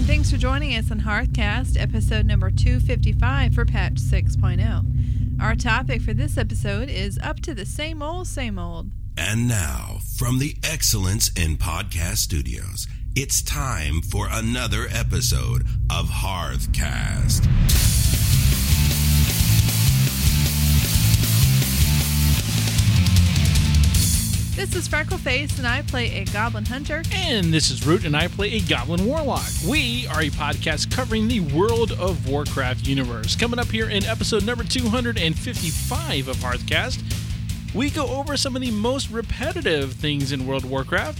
and thanks for joining us on Hearthcast, episode number 255 for patch 6.0. Our topic for this episode is Up to the Same Old, Same Old. And now, from the Excellence in Podcast Studios, it's time for another episode of Hearthcast. This is Freckleface, and I play a Goblin Hunter. And this is Root, and I play a Goblin Warlock. We are a podcast covering the World of Warcraft universe. Coming up here in episode number 255 of Hearthcast, we go over some of the most repetitive things in World of Warcraft.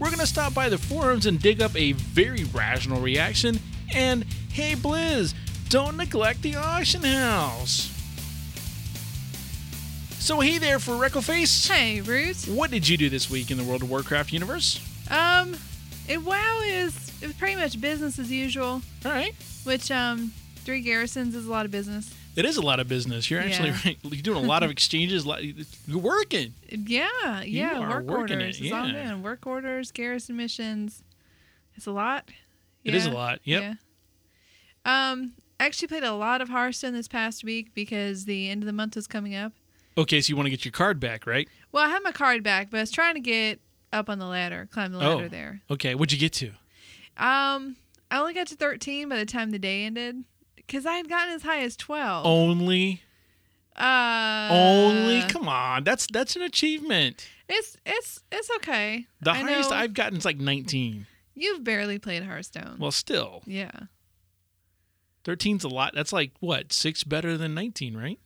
We're going to stop by the forums and dig up a very rational reaction. And, hey Blizz, don't neglect the auction house. So hey there for Freckleface. Hey, Root. What did you do this week in the World of Warcraft universe? WoW is pretty much business as usual. All right. Which, three garrisons is a lot of business. It is a lot of business. You're actually right. You're doing a lot of exchanges. You're working. Yeah. Work orders. It's all in. Work orders, garrison missions. It's a lot. Yeah. It is a lot. Yep. Yeah. I actually played a lot of Hearthstone this past week because the end of the month was coming up. Okay, so you want to get your card back, right? Well, I have my card back, but I was trying to get up on the ladder, climb the ladder there. Okay, what'd you get to? I only got to 13 by the time the day ended, because I had gotten as high as 12. Only? Come on, that's an achievement. It's okay. The highest I've gotten is like 19. You've barely played Hearthstone. Well, still. Yeah. 13's a lot. That's like, what, 6 better than 19, right?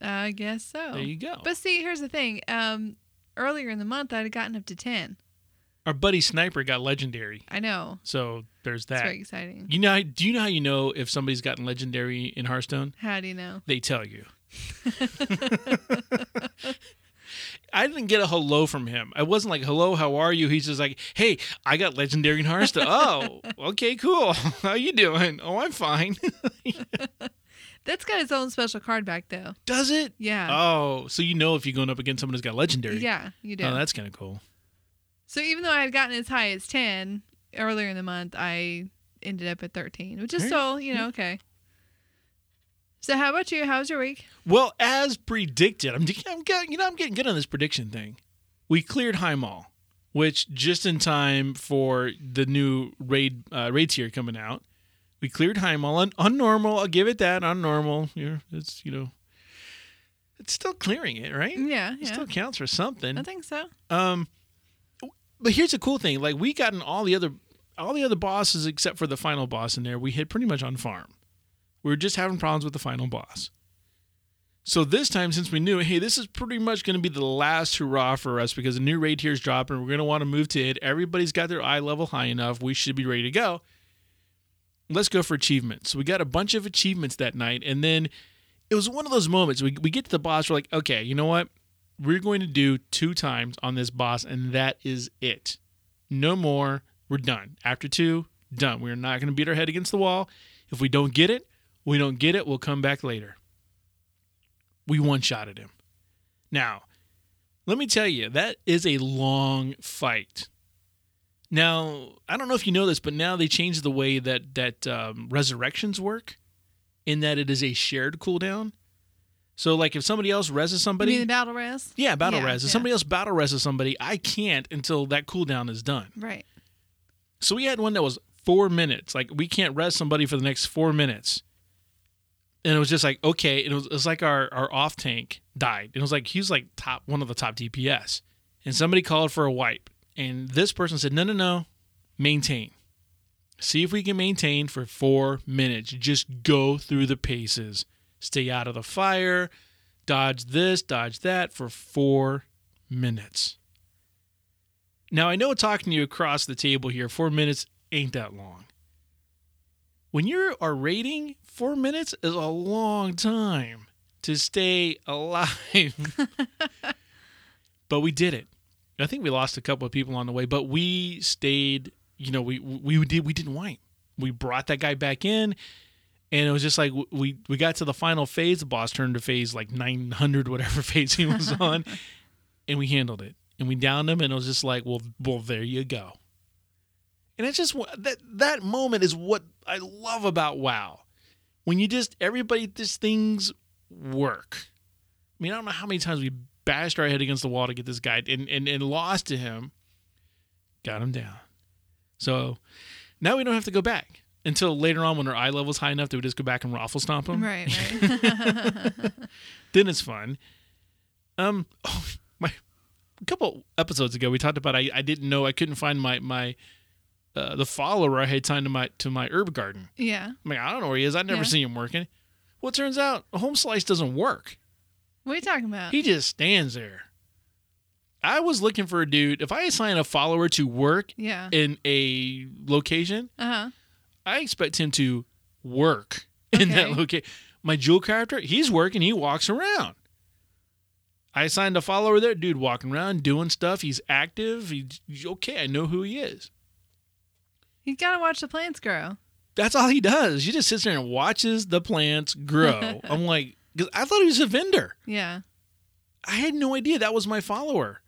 I guess so. There you go. But see, here's the thing. Earlier in the month, I'd gotten up to 10. Our buddy Sniper got legendary. I know. So there's that. It's very exciting. You know? Do you know how you know if somebody's gotten legendary in Hearthstone? How do you know? They tell you. I didn't get a hello from him. I wasn't like, hello, how are you? He's just like, hey, I got legendary in Hearthstone. Oh, okay, cool. How you doing? Oh, I'm fine. That's got its own special card back, though. Does it? Yeah. Oh, so you know if you're going up against someone who's got legendary. Yeah, you do. Oh, that's kind of cool. So even though I had gotten as high as 10 earlier in the month, I ended up at 13, which is still, okay. So how about you? How was your week? Well, as predicted, I'm getting good on this prediction thing. We cleared Highmaul, which just in time for the new raid tier coming out. We cleared Highmaul on normal. I'll give it that on normal. Yeah, it's still clearing it, right? Yeah, it still counts for something. I think so. But here's a cool thing: like we gotten all the other bosses except for the final boss in there. We hit pretty much on farm. We were just having problems with the final boss. So this time, since we knew, hey, this is pretty much going to be the last hurrah for us because the new raid tier's dropping. We're going to want to move to it. Everybody's got their eye level high enough. We should be ready to go. Let's go for achievements. So we got a bunch of achievements that night, and then it was one of those moments. We get to the boss, we're like, okay, you know what? We're going to do 2 times on this boss, and that is it. No more. We're done. After 2, done. We're not going to beat our head against the wall. If we don't get it, we don't get it. We'll come back later. We one-shotted him. Now, let me tell you, that is a long fight. Now, I don't know if you know this, but now they changed the way that resurrections work in that it is a shared cooldown. So, like, if somebody else reses somebody... You mean the battle res? Yeah, battle res. If somebody else battle reses somebody, I can't until that cooldown is done. Right. So we had one that was 4 minutes. Like, we can't res somebody for the next 4 minutes. And it was just like, okay. And it was like our off tank died. And it was like, he was like one of the top DPS. And somebody called for a wipe. And this person said, no, maintain. See if we can maintain for 4 minutes. Just go through the paces. Stay out of the fire. Dodge this, dodge that for 4 minutes. Now, I know talking to you across the table here, 4 minutes ain't that long. When you are raiding, 4 minutes is a long time to stay alive. But we did it. I think we lost a couple of people on the way, but we stayed, we didn't whine. We brought that guy back in, and it was just like we got to the final phase. The boss turned to phase like 900, whatever phase he was on, and we handled it. And we downed him, and it was just like, well, there you go. And it's just that moment is what I love about WoW. When you just, everybody, these things work. I mean, I don't know how many times we bashed our head against the wall to get this guy and lost to him. Got him down. So now we don't have to go back until later on when our eye level's high enough that we just go back and raffle stomp him. Right. Then it's fun. A couple episodes ago we talked about I didn't know, I couldn't find my the follower I had signed to my herb garden. Yeah. I mean, I don't know where he is. I've never seen him working. Well, it turns out a home slice doesn't work. What are you talking about? He just stands there. I was looking for a dude. If I assign a follower to work in a location, I expect him to work in that location. My jewel character, he's working. He walks around. I assigned a follower there. Dude walking around, doing stuff. He's active. I know who he is. You got to watch the plants grow. That's all he does. He just sits there and watches the plants grow. I'm like, because I thought he was a vendor. Yeah. I had no idea that was my follower.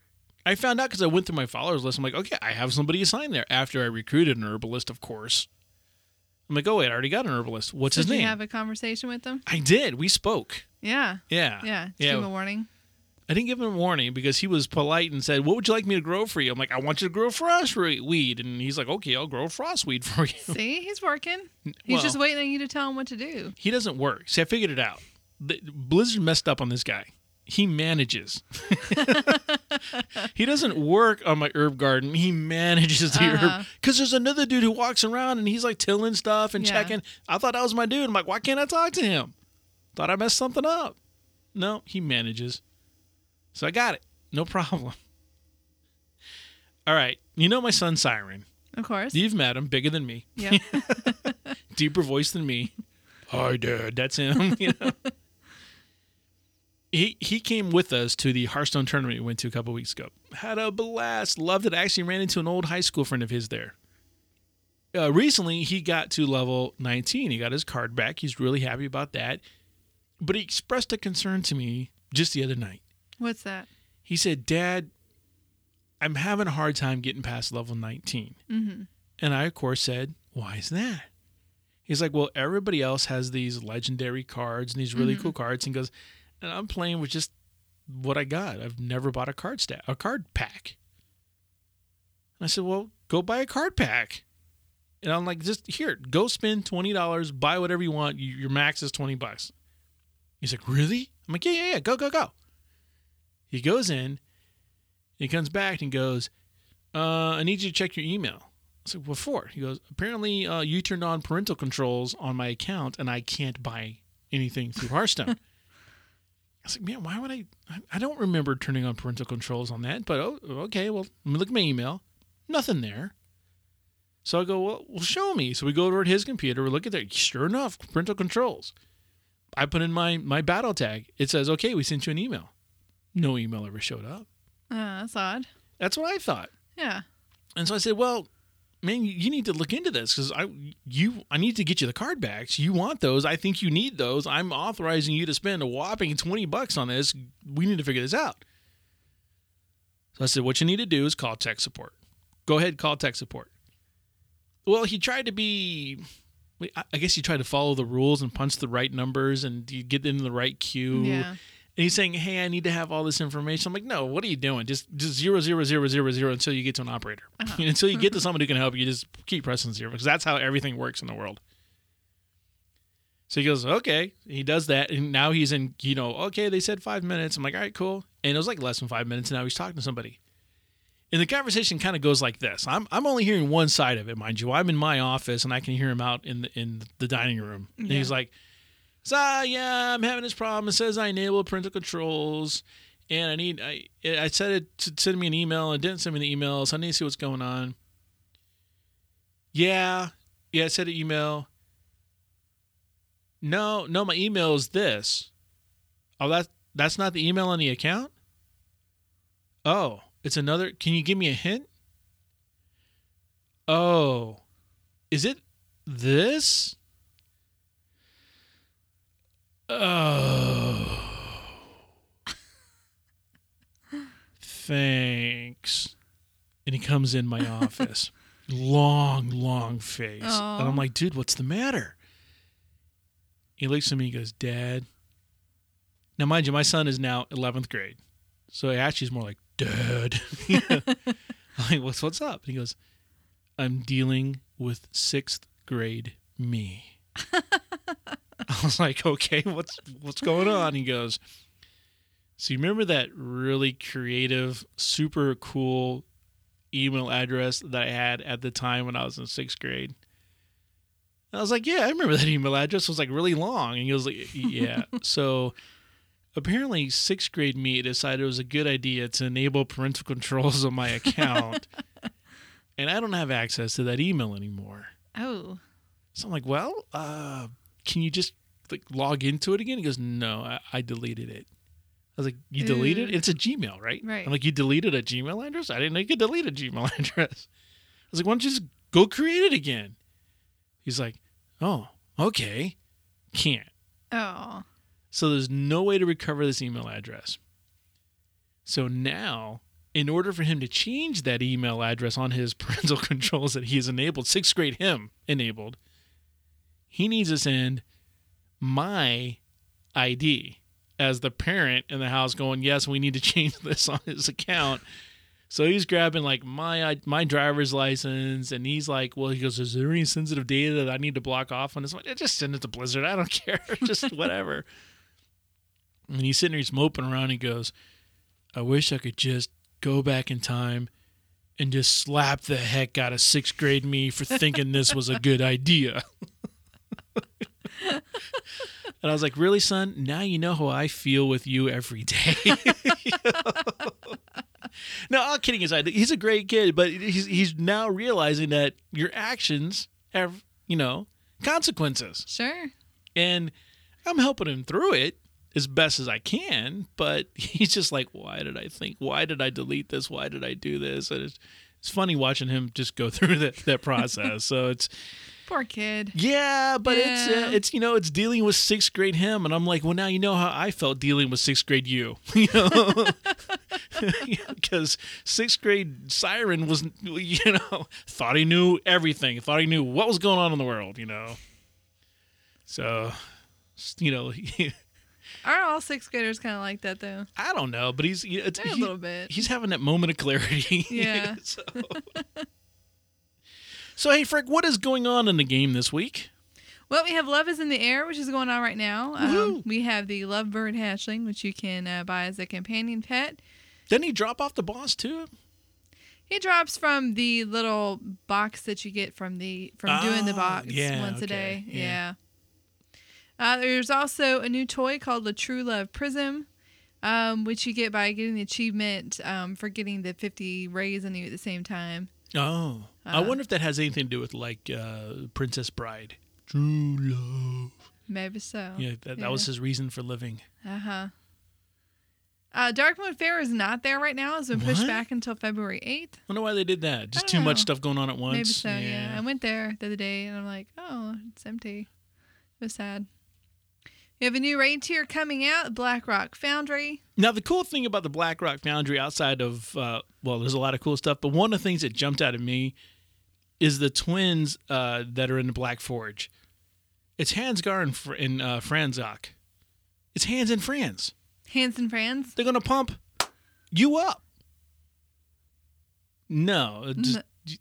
I found out because I went through my followers list. I'm like, okay, I have somebody assigned there. After I recruited an herbalist, of course. I'm like, oh, wait, I already got an herbalist. What's his name? Did you have a conversation with him? I did. We spoke. Yeah. Yeah. Yeah. Did you give him a warning? I didn't give him a warning because he was polite and said, what would you like me to grow for you? I'm like, I want you to grow frostweed. And he's like, okay, I'll grow frostweed for you. See, he's working. He's just waiting on you to tell him what to do. He doesn't work. See, I figured it out. Blizzard messed up on this guy. He manages. He doesn't work on my herb garden. He manages the herb. Because there's another dude who walks around and he's like tilling stuff and checking. I thought that was my dude. I'm like, why can't I talk to him? Thought I messed something up. No, he manages. So I got it. No problem. All right. You know my son, Siren. Of course. You've met him. Bigger than me. Yeah. Deeper voice than me. Hi, Dad. That's him. You know? He came with us to the Hearthstone tournament we went to a couple weeks ago. Had a blast. Loved it. I actually ran into an old high school friend of his there. Recently, he got to level 19. He got his card back. He's really happy about that. But he expressed a concern to me just the other night. What's that? He said, Dad, I'm having a hard time getting past level 19. Mm-hmm. And I, of course, said, why is that? He's like, well, everybody else has these legendary cards and these really cool cards. And he goes, and I'm playing with just what I got. I've never bought a card pack. And I said, well, go buy a card pack. And I'm like, just here, go spend $20, buy whatever you want. Your max is $20. He's like, really? I'm like, yeah, go. He goes in, he comes back and goes, I need you to check your email. I said, what for? He goes, apparently you turned on parental controls on my account and I can't buy anything through Hearthstone. I was like, man, why would I don't remember turning on parental controls on that, but okay, well, let me look at my email. Nothing there. So I go, well, show me. So we go over to his computer, we look at there. Sure enough, parental controls. I put in my battle tag. It says, okay, we sent you an email. No email ever showed up. That's odd. That's what I thought. Yeah. And so I said, well, man, you need to look into this because I need to get you the card backs. You want those. I think you need those. I'm authorizing you to spend a whopping $20 on this. We need to figure this out. So I said, what you need to do is call tech support. Go ahead, call tech support. Well, he tried to be... I guess he tried to follow the rules and punch the right numbers and you get in the right queue. Yeah. And he's saying, hey, I need to have all this information. I'm like, no, what are you doing? Just 0, 0, 0, 0, 0 until you get to an operator. Uh-huh. Until you get to somebody who can help you, just keep pressing 0 because that's how everything works in the world. So he goes, okay. He does that. And now he's in, okay, they said 5 minutes. I'm like, all right, cool. And it was like less than 5 minutes. And now he's talking to somebody. And the conversation kind of goes like this. I'm only hearing one side of it, mind you. I'm in my office and I can hear him out in the dining room. Yeah. And he's like, so, yeah, I'm having this problem. It says I enabled parental controls, and I said it to send me an email. It didn't send me the email, so I need to see what's going on. Yeah, I said an email. No, my email is this. Oh, that's not the email on the account? Oh, it's another. Can you give me a hint? Oh, is it this? Oh, thanks. And he comes in my office. long face. Aww. And I'm like, dude, what's the matter? He looks at me and goes, Dad. Now, mind you, my son is now 11th grade. So actually he's more like, Dad. I'm like, what's up? And he goes, I'm dealing with 6th grade me. I was like, okay, what's going on? He goes, so you remember that really creative, super cool email address that I had at the time when I was in 6th grade? And I was like, yeah, I remember that email address. It was like really long. And he was like, yeah. So apparently 6th grade me decided it was a good idea to enable parental controls on my account. And I don't have access to that email anymore. Oh. So I'm like, well, can you just like log into it again? He goes, no, I deleted it. I was like, you deleted it? It's a Gmail, right? Right. I'm like, you deleted a Gmail address? I didn't know you could delete a Gmail address. I was like, why don't you just go create it again? He's like, oh, okay. Can't. Oh. So there's no way to recover this email address. So now, in order for him to change that email address on his parental controls that he has enabled, 6th grade him enabled, he needs to send my ID as the parent in the house going, yes, we need to change this on his account. So he's grabbing like my driver's license, and he's like, well, he goes, is there any sensitive data that I need to block off on this? Like, just send it to Blizzard. I don't care. Just whatever. And he's sitting there, he's moping around, and he goes, I wish I could just go back in time and just slap the heck out of 6th grade me for thinking this was a good idea. And I was like, really, son? Now you know how I feel with you every day. You know? No, all kidding aside, he's a great kid, but he's now realizing that your actions have, you know, consequences. Sure. And I'm helping him through it as best as I can, but he's just like, why did I think? Why did I delete this? Why did I do this? And it's funny watching him just go through that process. So it's... Poor kid. Yeah, but yeah. It's you know, it's dealing with 6th grade him, and I'm like, well, now you know how I felt dealing with 6th grade you, you know, because 6th grade Siren was, you know, thought he knew everything, thought he knew what was going on in the world, you know. So, you know, are all 6th graders kind of like that though? I don't know, but a little bit. He's having that moment of clarity. Yeah. So. So, hey, Frick, what is going on in the game this week? Well, we have Love is in the Air, which is going on right now. We have the Lovebird hatchling, which you can buy as a companion pet. Doesn't he drop off the boss, too? He drops from the little box that you get from doing the box once a day. Yeah. There's also a new toy called the True Love Prism, which you get by getting the achievement for getting the 50 rays on you at the same time. Oh, I wonder if that has anything to do with like Princess Bride. True love. Maybe so. Yeah, that was his reason for living. Uh-huh. Dark Moon Fair is not there right now. It's been pushed back until February 8th. I wonder why they did that. Just too much stuff going on at once. Maybe so, yeah. I went there the other day and I'm like, oh, it's empty. It was sad. We have a new raid tier coming out, Blackrock Foundry. Now, the cool thing about the Blackrock Foundry outside of, there's a lot of cool stuff, but one of the things that jumped out at me is the twins that are in the Black Forge. It's Hansgar and Franzok. It's Hans and Franz. Hans and Franz? They're going to pump you up. No.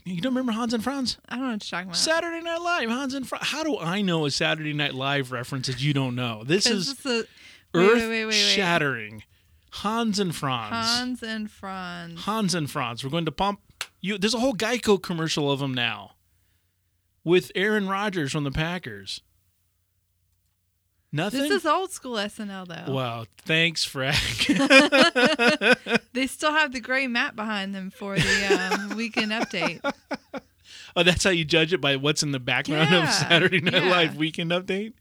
You don't remember Hans and Franz? I don't know what you're talking about. Saturday Night Live, Hans and Franz. How do I know a Saturday Night Live reference that you don't know? This is earth-shattering. Hans and Franz. Hans and Franz. Hans and Franz. We're going to pump you. There's a whole Geico commercial of them now with Aaron Rodgers from the Packers. Nothing? This is old school SNL, though. Wow. Thanks, Frank. They still have the gray mat behind them for the weekend update. Oh, that's how you judge it, by what's in the background of Saturday Night Live weekend update?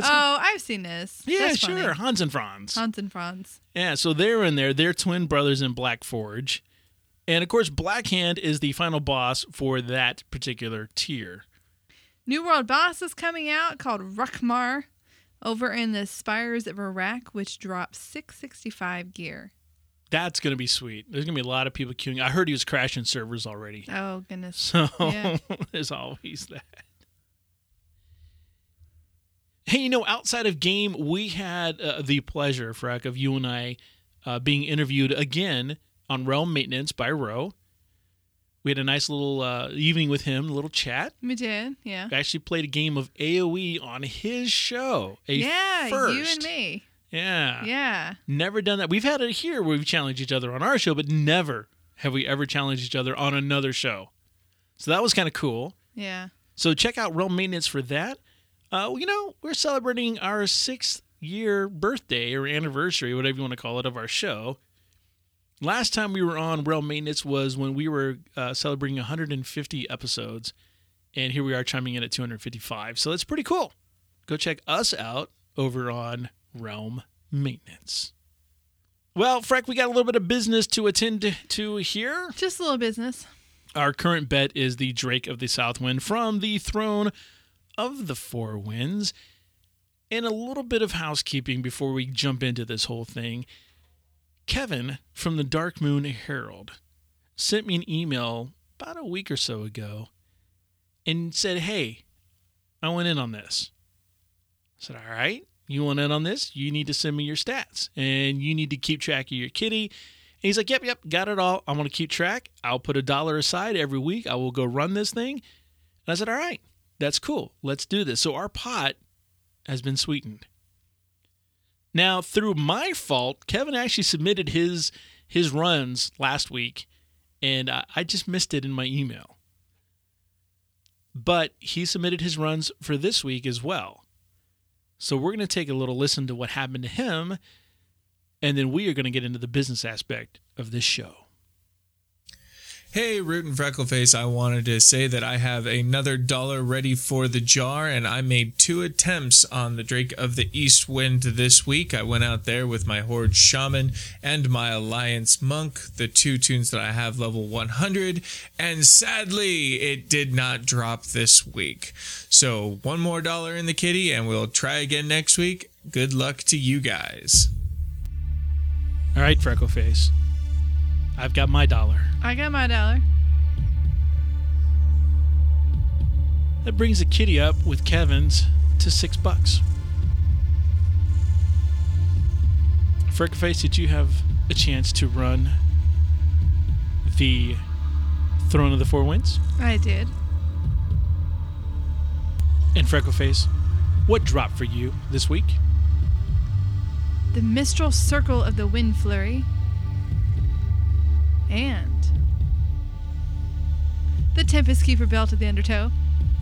I've seen this. Yeah, that's sure. Funny. Hans and Franz. Hans and Franz. Yeah, so they're in there. They're twin brothers in Black Forge. And, of course, Blackhand is the final boss for that particular tier. New World boss is coming out called Ruckmar. Over in the Spires of Iraq, which drops 665 gear. That's going to be sweet. There's going to be a lot of people queuing. I heard he was crashing servers already. Oh, goodness. So yeah. There's always that. Hey, you know, outside of game, we had the pleasure, Freck, of you and I being interviewed again on Realm Maintenance by Ro. We had a nice little evening with him, a little chat. We did, yeah. We actually played a game of AoE on his show. First. You and me. Yeah. Yeah. Never done that. We've had it here where we've challenged each other on our show, but never have we ever challenged each other on another show. So that was kind of cool. Yeah. So check out Realm Maintenance for that. You know, we're celebrating our 6th year birthday or anniversary, whatever you want to call it, of our show. Last time we were on Realm Maintenance was when we were celebrating 150 episodes, and here we are chiming in at 255. So that's pretty cool. Go check us out over on Realm Maintenance. Well, Freck, we got a little bit of business to attend to here. Just a little business. Our current bet is the Drake of the South Wind from the Throne of the Four Winds, and a little bit of housekeeping before we jump into this whole thing. Kevin from the Dark Moon Herald sent me an email about a week or so ago and said, hey, I went in on this. I said, all right, you went in on this? You need to send me your stats, and you need to keep track of your kitty. And he's like, yep, got it all. I'm going to keep track. I'll put $1 aside every week. I will go run this thing. And I said, all right. That's cool. Let's do this. So our pot has been sweetened. Now, through my fault, Kevin actually submitted his runs last week, and I just missed it in my email. But he submitted his runs for this week as well. So we're going to take a little listen to what happened to him, and then we are going to get into the business aspect of this show. Hey, Root and Freckleface, I wanted to say that I have another dollar ready for the jar, and I made 2 attempts on the Drake of the East Wind this week. I went out there with my Horde Shaman and my Alliance Monk, the 2 tunes that I have level 100, and sadly, it did not drop this week. So, one more dollar in the kitty, and we'll try again next week. Good luck to you guys. All right, Freckleface. I've got my dollar. I got my dollar. That brings the kitty up with Kevin's to $6. Freckleface, did you have a chance to run the Throne of the Four Winds? I did. And Freckleface, what dropped for you this week? The Mistral Circle of the Wind Flurry. And the Tempest Keeper Belt of the Undertow.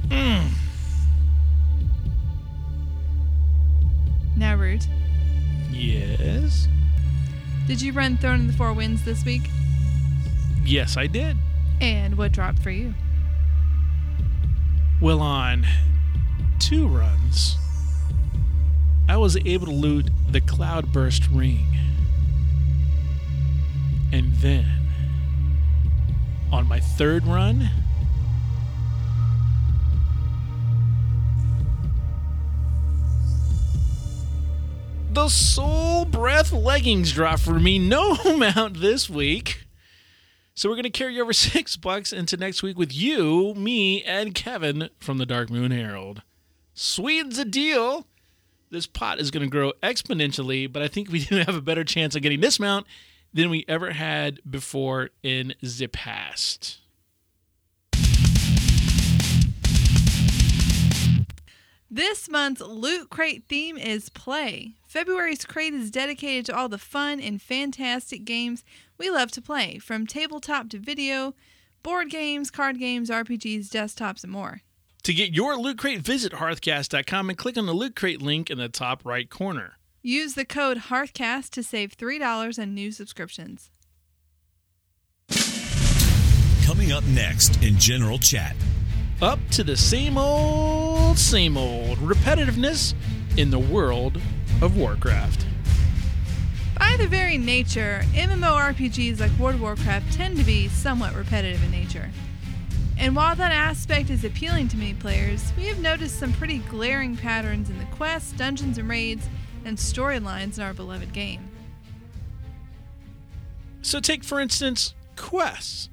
Now, Root. Yes? Did you run Throne of the Four Winds this week? Yes, I did. And what dropped for you? Well, on 2 runs, I was able to loot the Cloudburst Ring. And then on my 3rd run, the Soul Breath leggings drop for me. No amount this week. So we're going to carry over $6 into next week with you, me, and Kevin from the Dark Moon Herald. Sweet's a deal. This pot is going to grow exponentially, but I think we do have a better chance of getting this amount than we ever had before in the past. This month's Loot Crate theme is play. February's crate is dedicated to all the fun and fantastic games we love to play, from tabletop to video, board games, card games, RPGs, desktops, and more. To get your Loot Crate, visit Hearthcast.com and click on the Loot Crate link in the top right corner. Use the code HEARTHCAST to save $3 on new subscriptions. Coming up next in General Chat. Up to the same old repetitiveness in the World of Warcraft. By their very nature, MMORPGs like World of Warcraft tend to be somewhat repetitive in nature. And while that aspect is appealing to many players, we have noticed some pretty glaring patterns in the quests, dungeons, and raids, and storylines in our beloved game. So take, for instance, quests.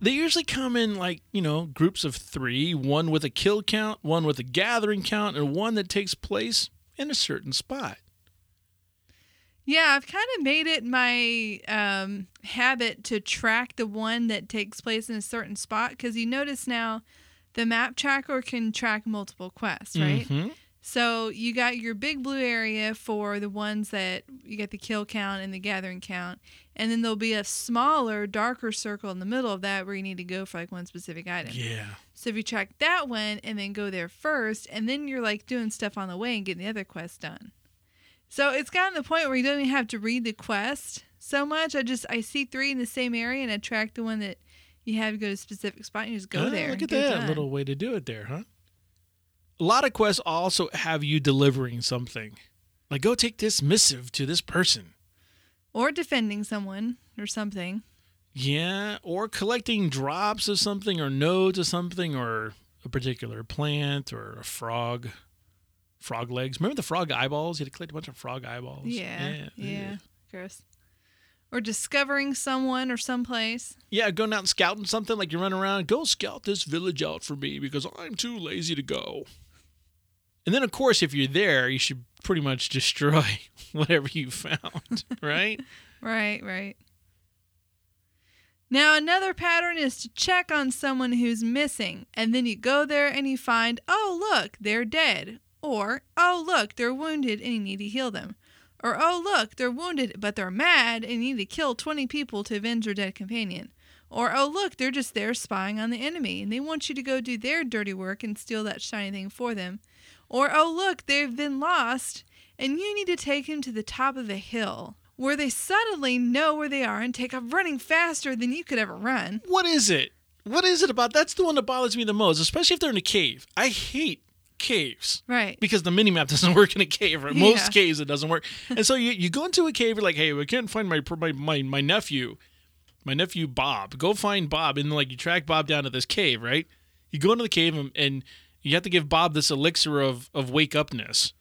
They usually come in, like, you know, groups of three, one with a kill count, one with a gathering count, and one that takes place in a certain spot. Yeah, I've kind of made it my habit to track the one that takes place in a certain spot, because you notice now the map tracker can track multiple quests, right? Mm-hmm. So you got your big blue area for the ones that you get the kill count and the gathering count. And then there'll be a smaller, darker circle in the middle of that where you need to go for like one specific item. Yeah. So if you track that one and then go there first, and then you're like doing stuff on the way and getting the other quest done. So it's gotten to the point where you don't even have to read the quest so much. I see three in the same area and I track the one that you have to go to a specific spot and you just go there. Look at that little way to do it there, huh? A lot of quests also have you delivering something. Like, go take this missive to this person. Or defending someone or something. Yeah, or collecting drops of something or nodes of something or a particular plant or a frog. Frog legs. Remember the frog eyeballs? You had to collect a bunch of frog eyeballs. Yeah. Gross. Or discovering someone or someplace. Yeah, going out and scouting something. Like you run around, go scout this village out for me because I'm too lazy to go. And then, of course, if you're there, you should pretty much destroy whatever you found, right? Right. Now, another pattern is to check on someone who's missing, and then you go there and you find, oh, look, they're dead. Or, oh, look, they're wounded and you need to heal them. Or, oh, look, they're wounded, but they're mad and you need to kill 20 people to avenge your dead companion. Or, oh, look, they're just there spying on the enemy and they want you to go do their dirty work and steal that shiny thing for them. Or, oh, look, they've been lost, and you need to take him to the top of a hill, where they suddenly know where they are and take up running faster than you could ever run. What is it about? That's the one that bothers me the most, especially if they're in a cave. I hate caves. Right. Because the minimap doesn't work in a cave, right? Most caves it doesn't work. And so you go into a cave, you're like, hey, I can't find my nephew. My nephew, Bob. Go find Bob. And, like, you track Bob down to this cave, right? You go into the cave and you have to give Bob this elixir of wake-upness,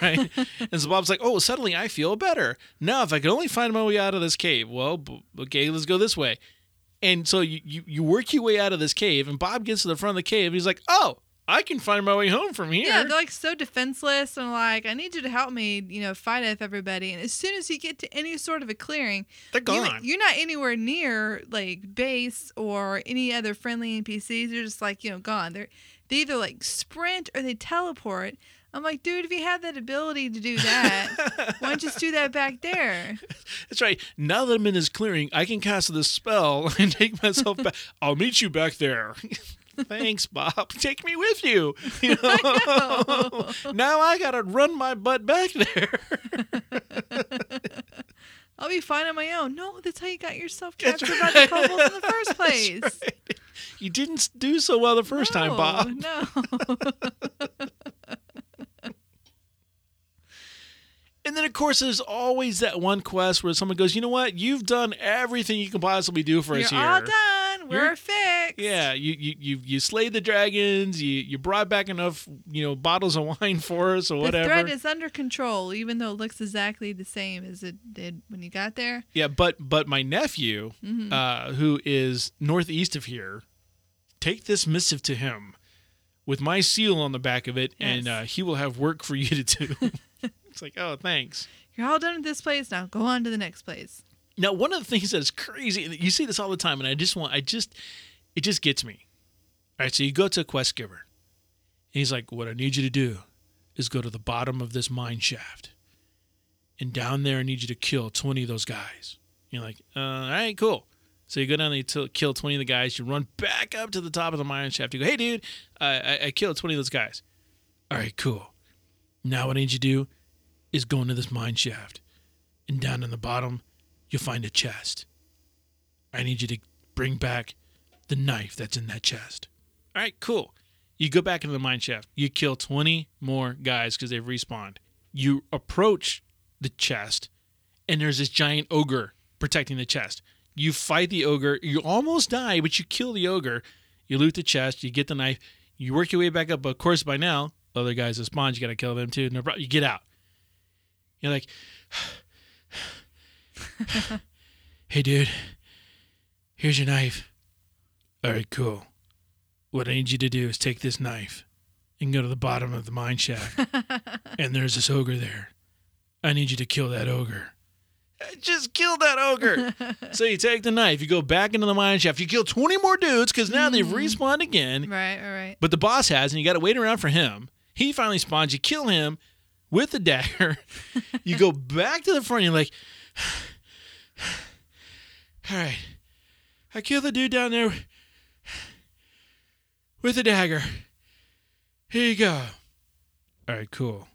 right? And so Bob's like, oh, suddenly I feel better. Now, if I could only find my way out of this cave, well, okay, let's go this way. And so you work your way out of this cave, and Bob gets to the front of the cave, and he's like, oh, I can find my way home from here. Yeah, they're, like, so defenseless, and, like, I need you to help me, you know, fight with everybody. And as soon as you get to any sort of a clearing, they're gone. You're not anywhere near, like, base or any other friendly NPCs. You're just, like, you know, gone. They either, like, sprint or they teleport. I'm like, dude, if you had that ability to do that, why don't you just do that back there? That's right. Now that I'm in this clearing, I can cast this spell and take myself back. I'll meet you back there. Thanks, Bob. Take me with you. You know? I know. Now I got to run my butt back there. I'll be fine on my own. No, that's how you got yourself captured by the kobolds in the first place. That's right. You didn't do so well the first time, Bob. No. And then, of course, there's always that one quest where someone goes, you know what? You've done everything you can possibly do for us here. You're all done. We're fixed. Yeah. You slayed the dragons. You brought back enough, you know, bottles of wine for us or whatever. The threat is under control, even though it looks exactly the same as it did when you got there. Yeah, but my nephew, who is northeast of here, take this missive to him with my seal on the back of it, and he will have work for you to do. It's like, oh, thanks. You're all done with this place now. Go on to the next place. Now, one of the things that's crazy, and you see this all the time, and it just gets me. All right, so you go to a quest giver, and he's like, what I need you to do is go to the bottom of this mine shaft, and down there I need you to kill 20 of those guys. And you're like, all right, cool. So you go down there, you kill 20 of the guys, you run back up to the top of the mine shaft, you go, hey, dude, I killed 20 of those guys. All right, cool. Now what I need you to do is go into this mine shaft, and down in the bottom, you'll find a chest. I need you to bring back the knife that's in that chest. All right, cool. You go back into the mine shaft. You kill 20 more guys because they've respawned. You approach the chest, and there's this giant ogre protecting the chest. You fight the ogre. You almost die, but you kill the ogre. You loot the chest. You get the knife. You work your way back up. But of course, by now, other guys have spawned. You got to kill them too. You get out. You're like, hey dude, here's your knife. All right, cool. What I need you to do is take this knife and go to the bottom of the mine shaft. And there's this ogre there. I need you to kill that ogre. Just kill that ogre. So you take the knife, you go back into the mine shaft, you kill 20 more dudes because now they've respawned again. Right, all right. But the boss has, and you got to wait around for him. He finally spawns. You kill him with the dagger. You go back to the front. You're like, all right, I killed the dude down there with the dagger. Here you go. All right, cool.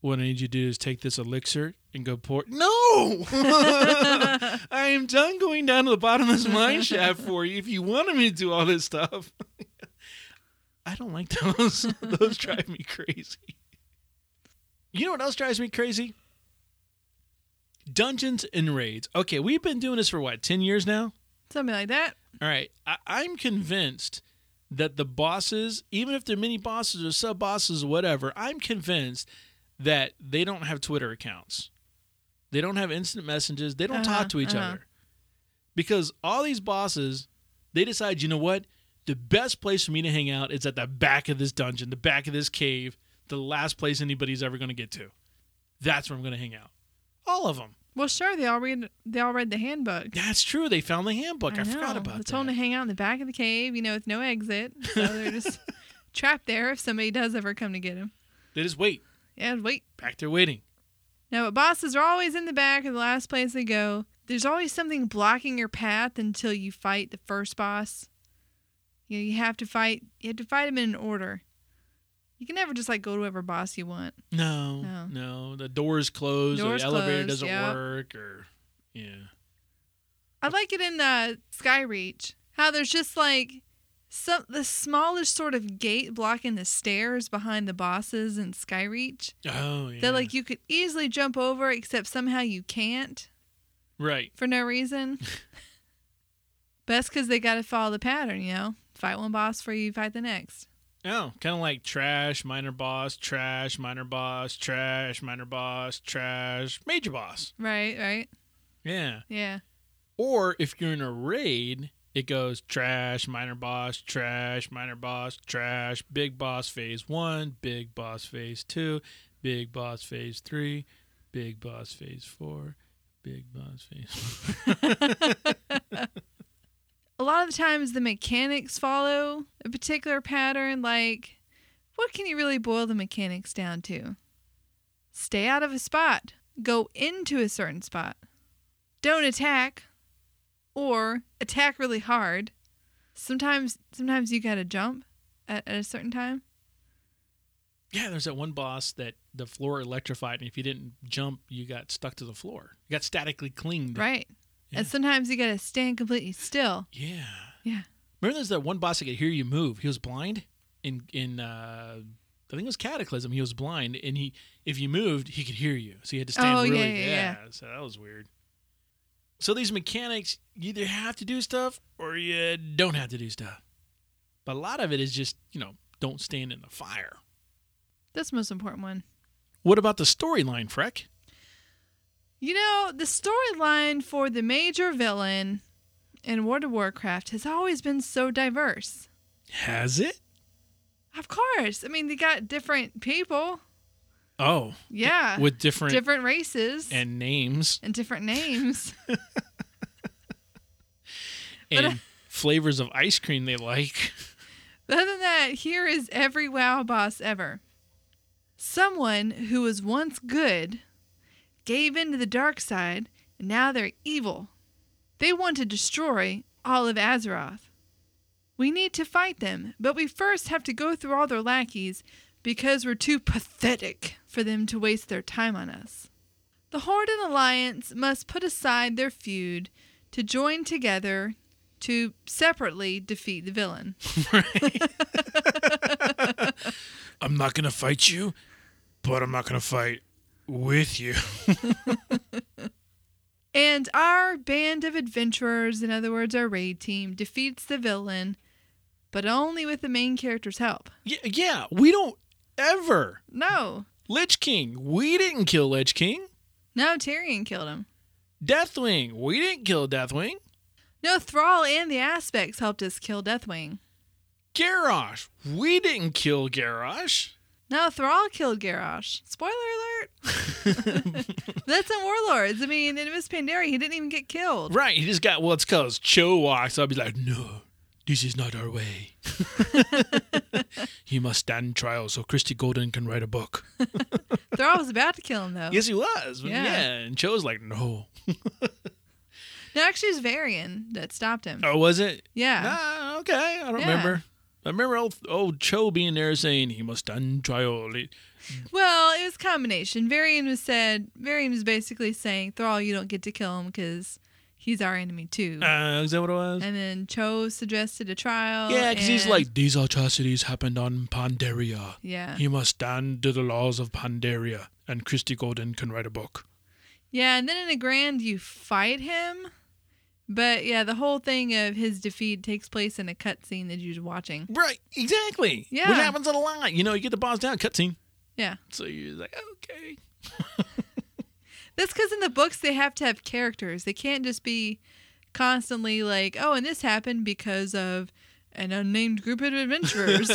What I need you to do is take this elixir and go pour. No! I am done going down to the bottom of this mine shaft for you if you wanted me to do all this stuff. I don't like those. Those drive me crazy. You know what else drives me crazy? Dungeons and raids. Okay, we've been doing this for what, 10 years now? Something like that. All right. I'm convinced that the bosses, even if they're mini bosses or sub bosses or whatever, I'm convinced that they don't have Twitter accounts. They don't have instant messages. They don't talk to each other. Because all these bosses, they decide, you know what? The best place for me to hang out is at the back of this dungeon, the back of this cave, the last place anybody's ever going to get to. That's where I'm going to hang out. All of them. Well, sure, they all read the handbook. That's true. They found the handbook. I forgot about that. They told them to hang out in the back of the cave, you know, with no exit. So they're just trapped there if somebody does ever come to get them. They just wait. Yeah, wait. Back there waiting. No, but bosses are always in the back of the last place they go. There's always something blocking your path until you fight the first boss. You know, you have to fight them in an order. You can never just like go to whatever boss you want. No. The door's closed, or the elevator doesn't work, or yeah. I like it in Skyreach how there's just like the smallest sort of gate blocking the stairs behind the bosses in Skyreach. Oh, yeah. That, like, you could easily jump over, except somehow you can't. Right. For no reason. Best because they got to follow the pattern, you know? Fight one boss before you fight the next. Oh, kind of like trash, minor boss, trash, minor boss, trash, minor boss, trash, major boss. Right. Yeah. Or if you're in a raid, it goes trash, minor boss, trash, minor boss, trash, big boss phase 1, big boss phase 2, big boss phase 3, big boss phase 4, big boss phase 4. A lot of the times the mechanics follow a particular pattern. Like, what can you really boil the mechanics down to? Stay out of a spot. Go into a certain spot. Don't attack. Or attack really hard. Sometimes you gotta jump at a certain time. Yeah, there's that one boss that the floor electrified, and if you didn't jump, you got stuck to the floor. You got statically clinged. Right. Yeah. And sometimes you gotta stand completely still. Yeah. Yeah. Remember there's that one boss that could hear you move. He was blind in I think it was Cataclysm. He was blind, and if you moved, he could hear you. So you had to stand really. So that was weird. So these mechanics, you either have to do stuff or you don't have to do stuff. But a lot of it is just, you know, don't stand in the fire. That's the most important one. What about the storyline, Freck? You know, the storyline for the major villain in World of Warcraft has always been so diverse. Has it? Of course. I mean, they got different people. Oh. Yeah. With different races. And names. And flavors of ice cream they like. But other than that, here is every WoW boss ever. Someone who was once good gave in to the dark side, and now they're evil. They want to destroy all of Azeroth. We need to fight them, but we first have to go through all their lackeys, because we're too pathetic for them to waste their time on us. The Horde and Alliance must put aside their feud to join together to separately defeat the villain. Right. I'm not going to fight you, but I'm not going to fight with you. And our band of adventurers, in other words, our raid team, defeats the villain, but only with the main character's help. Yeah, we don't... Ever. No. Lich King. We didn't kill Lich King. No, Tyrion killed him. Deathwing. We didn't kill Deathwing. No, Thrall and the Aspects helped us kill Deathwing. Garrosh. We didn't kill Garrosh. No, Thrall killed Garrosh. Spoiler alert. That's in Warlords. I mean, in Miss Pandaria, he didn't even get killed. Right. He just got, well, it's because Cho walks up. He's like, no, this is not our way. He must stand trial so Christy Golden can write a book. Thrall was about to kill him, though. Yes, he was. Yeah. And Cho's like, no. No, actually, it was Varian that stopped him. Oh, was it? Yeah. Ah, okay. I don't remember. I remember old Cho being there saying he must stand trial. Well, it was a combination. Varian was basically saying, Thrall, you don't get to kill him because he's our enemy too. Is that what it was? And then Cho suggested a trial. Yeah, because he's like, these atrocities happened on Pandaria. Yeah. He must stand to the laws of Pandaria, and Christy Golden can write a book. Yeah, and then in a grand, you fight him. But, yeah, the whole thing of his defeat takes place in a cutscene that you're watching. Right, exactly. Yeah. Which happens a lot. You know, you get the boss down, cutscene. Yeah. So you're like, okay. That's because in the books they have to have characters. They can't just be constantly like, oh, and this happened because of an unnamed group of adventurers.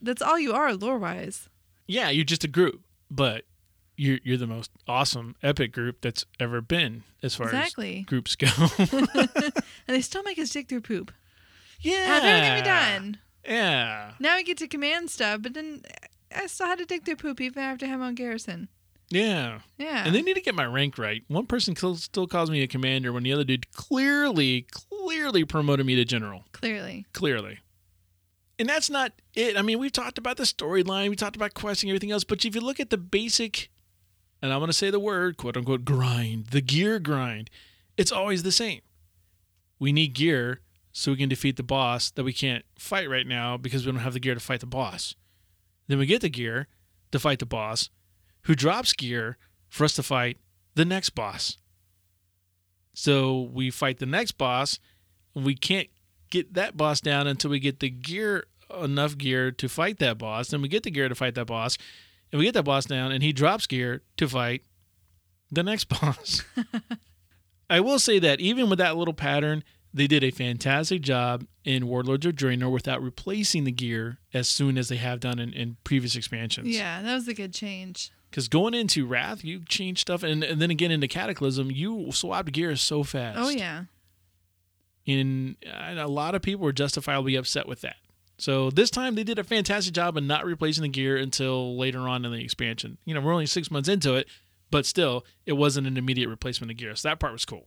That's all you are lore-wise. Yeah, you're just a group, but... You're the most awesome epic group that's ever been as far as groups go. And they still make us dig through poop. Yeah. How's everything done? Yeah. Now we get to command stuff, but then I still had to dig through poop even after I'm on garrison. Yeah. Yeah. And they need to get my rank right. One person still calls me a commander when the other dude clearly promoted me to general. Clearly. And that's not it. I mean, we've talked about the storyline. We talked about questing, everything else. But if you look at the basic... And I'm going to say the word, quote-unquote, grind, the gear grind. It's always the same. We need gear so we can defeat the boss that we can't fight right now because we don't have the gear to fight the boss. Then we get the gear to fight the boss, who drops gear for us to fight the next boss. So we fight the next boss, and we can't get that boss down until we get the gear, enough gear to fight that boss. Then we get the gear to fight that boss. And we get that boss down, and he drops gear to fight the next boss. I will say that even with that little pattern, they did a fantastic job in Warlords of Draenor without replacing the gear as soon as they have done in previous expansions. Yeah, that was a good change. Because going into Wrath, you change stuff, and then again into Cataclysm, you swapped gear so fast. Oh, yeah. And a lot of people were justifiably upset with that. So this time they did a fantastic job in not replacing the gear until later on in the expansion. You know, we're only 6 months into it, but still, it wasn't an immediate replacement of gear. So that part was cool.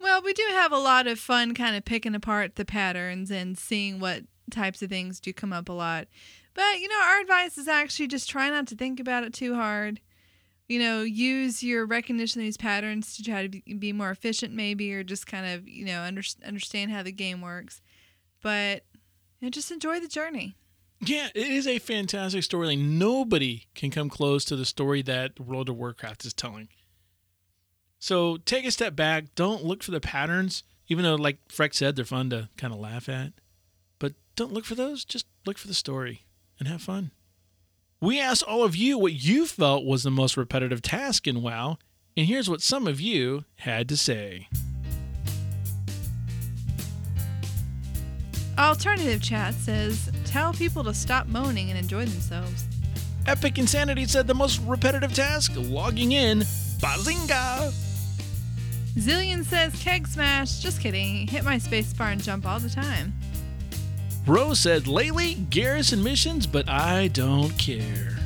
Well, we do have a lot of fun kind of picking apart the patterns and seeing what types of things do come up a lot. But, you know, our advice is actually just try not to think about it too hard. You know, use your recognition of these patterns to try to be more efficient maybe, or just kind of, you know, understand how the game works. But... And just enjoy the journey. Yeah, it is a fantastic story. Like, nobody can come close to the story that World of Warcraft is telling. So take a step back. Don't look for the patterns, even though, like Freck said, they're fun to kind of laugh at. But don't look for those. Just look for the story and have fun. We asked all of you what you felt was the most repetitive task in WoW, and here's what some of you had to say. Alternative Chat says, tell people to stop moaning and enjoy themselves. Epic Insanity said the most repetitive task, logging in. Bazinga! Zillion says, keg smash. Just kidding. Hit my space bar and jump all the time. Rose said, lately, garrison missions, but I don't care.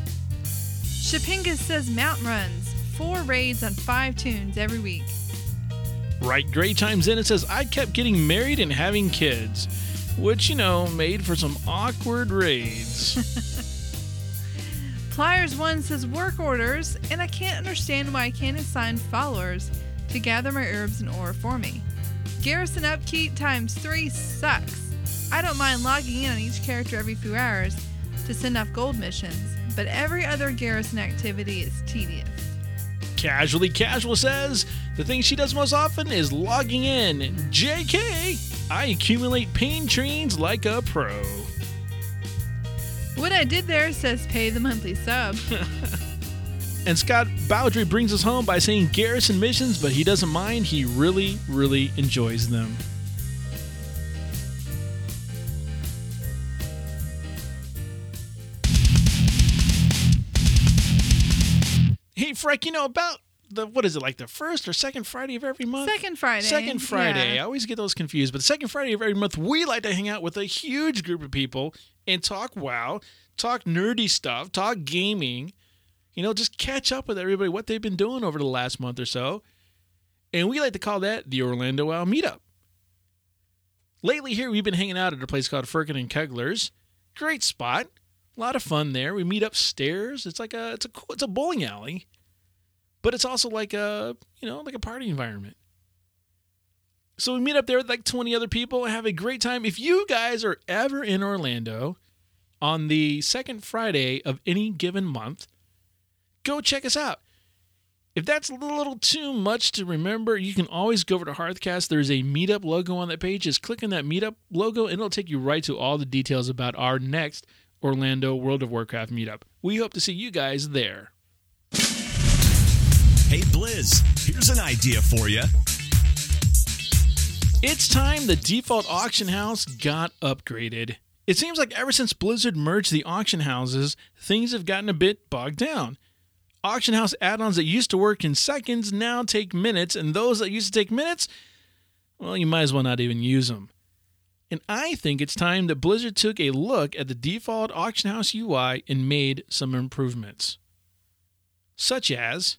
Shapingus says, mountain runs. 4 raids on 5 tunes every week. Right Gray chimes in and says, I kept getting married and having kids. Which, you know, made for some awkward raids. Pliers1 says work orders, and I can't understand why I can't assign followers to gather my herbs and ore for me. Garrison upkeep ×3 sucks. I don't mind logging in on each character every few hours to send off gold missions, but every other garrison activity is tedious. Casually Casual says the thing she does most often is logging in. JK! I accumulate pain trains like a pro. What I did there says pay the monthly sub. And Scott Bowdry brings us home by saying garrison missions, but he doesn't mind. He really, really enjoys them. Hey, Freck, you know, about the, what is it, like the first or second Friday of every month? Second Friday. Yeah. I always get those confused. But the second Friday of every month, we like to hang out with a huge group of people and talk WoW, talk nerdy stuff, talk gaming. You know, just catch up with everybody, what they've been doing over the last month or so. And we like to call that the Orlando WoW Meetup. Lately here, we've been hanging out at a place called Firkin and Kegler's. Great spot. A lot of fun there. We meet upstairs. It's like it's a bowling alley, but it's also like a, you know, like a party environment. So we meet up there with like 20 other people and have a great time. If you guys are ever in Orlando on the second Friday of any given month, go check us out. If that's a little too much to remember, you can always go over to Hearthcast. There's a meetup logo on that page. Just click on that meetup logo, and it'll take you right to all the details about our next Orlando World of Warcraft meetup. We hope to see you guys there. Hey, Blizz, here's an idea for you. It's time the default auction house got upgraded. It seems like ever since Blizzard merged the auction houses, things have gotten a bit bogged down. Auction house add-ons that used to work in seconds now take minutes, and those that used to take minutes, well, you might as well not even use them. And I think it's time that Blizzard took a look at the default auction house UI and made some improvements, such as